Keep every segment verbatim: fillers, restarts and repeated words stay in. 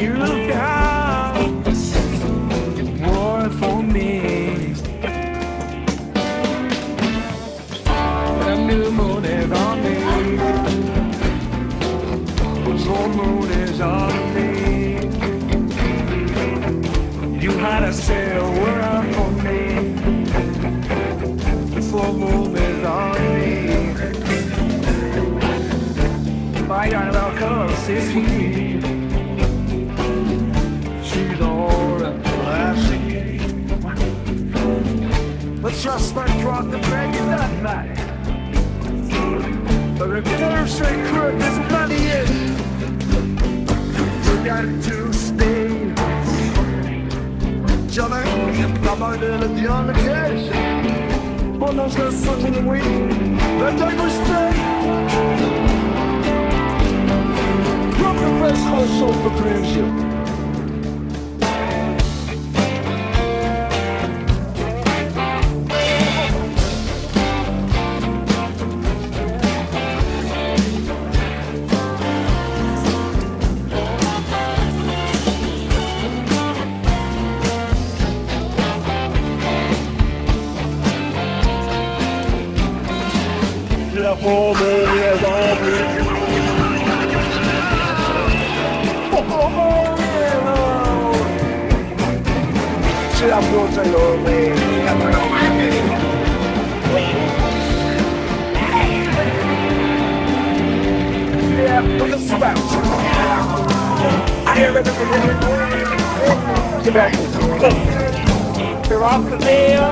You look out more for me. A new moon is on me. A full moon is on me. You had a sail world for me. A full moon is on me. By our local city. Trust my drop the bag, it doesn't matter. But if you're straight crook, there's money in. You got to stay. Johnny, I'm out there at the other cash. But there's no such in the week. Let them go straight. Drop the best hustle for creation. Oh, baby, oh, baby. She la puta lo ve. Yeah, look at the back. I hear it. Get back. They're off the nail.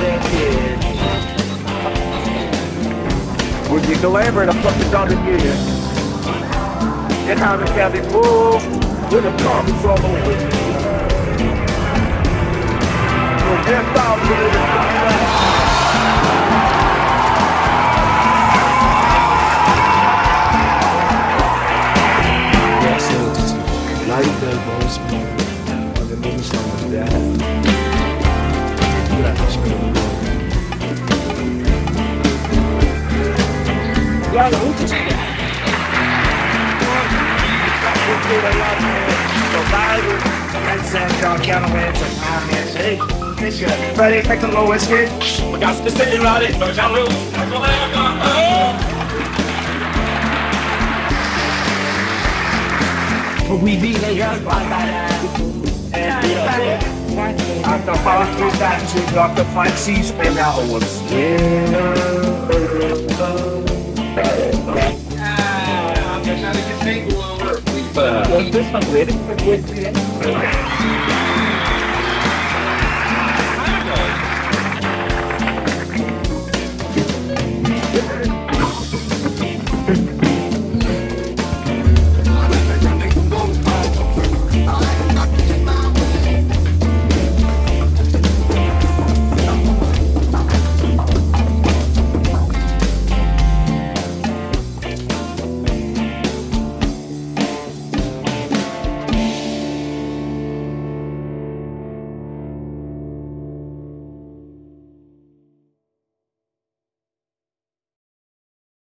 They're here. Would you collaborate? I'm fucking done with you. And how the County move with the comments all over. We're just out for the fucking light the most moment of the movie song of death. Yeah, the hook is here. Ready, take the lowest hit. We got to say about it, but y'all lose. But we be the young one after power through that, we got the five C's and now what's yeah. Ah, I'm just trying to get single over. What's this one, lady?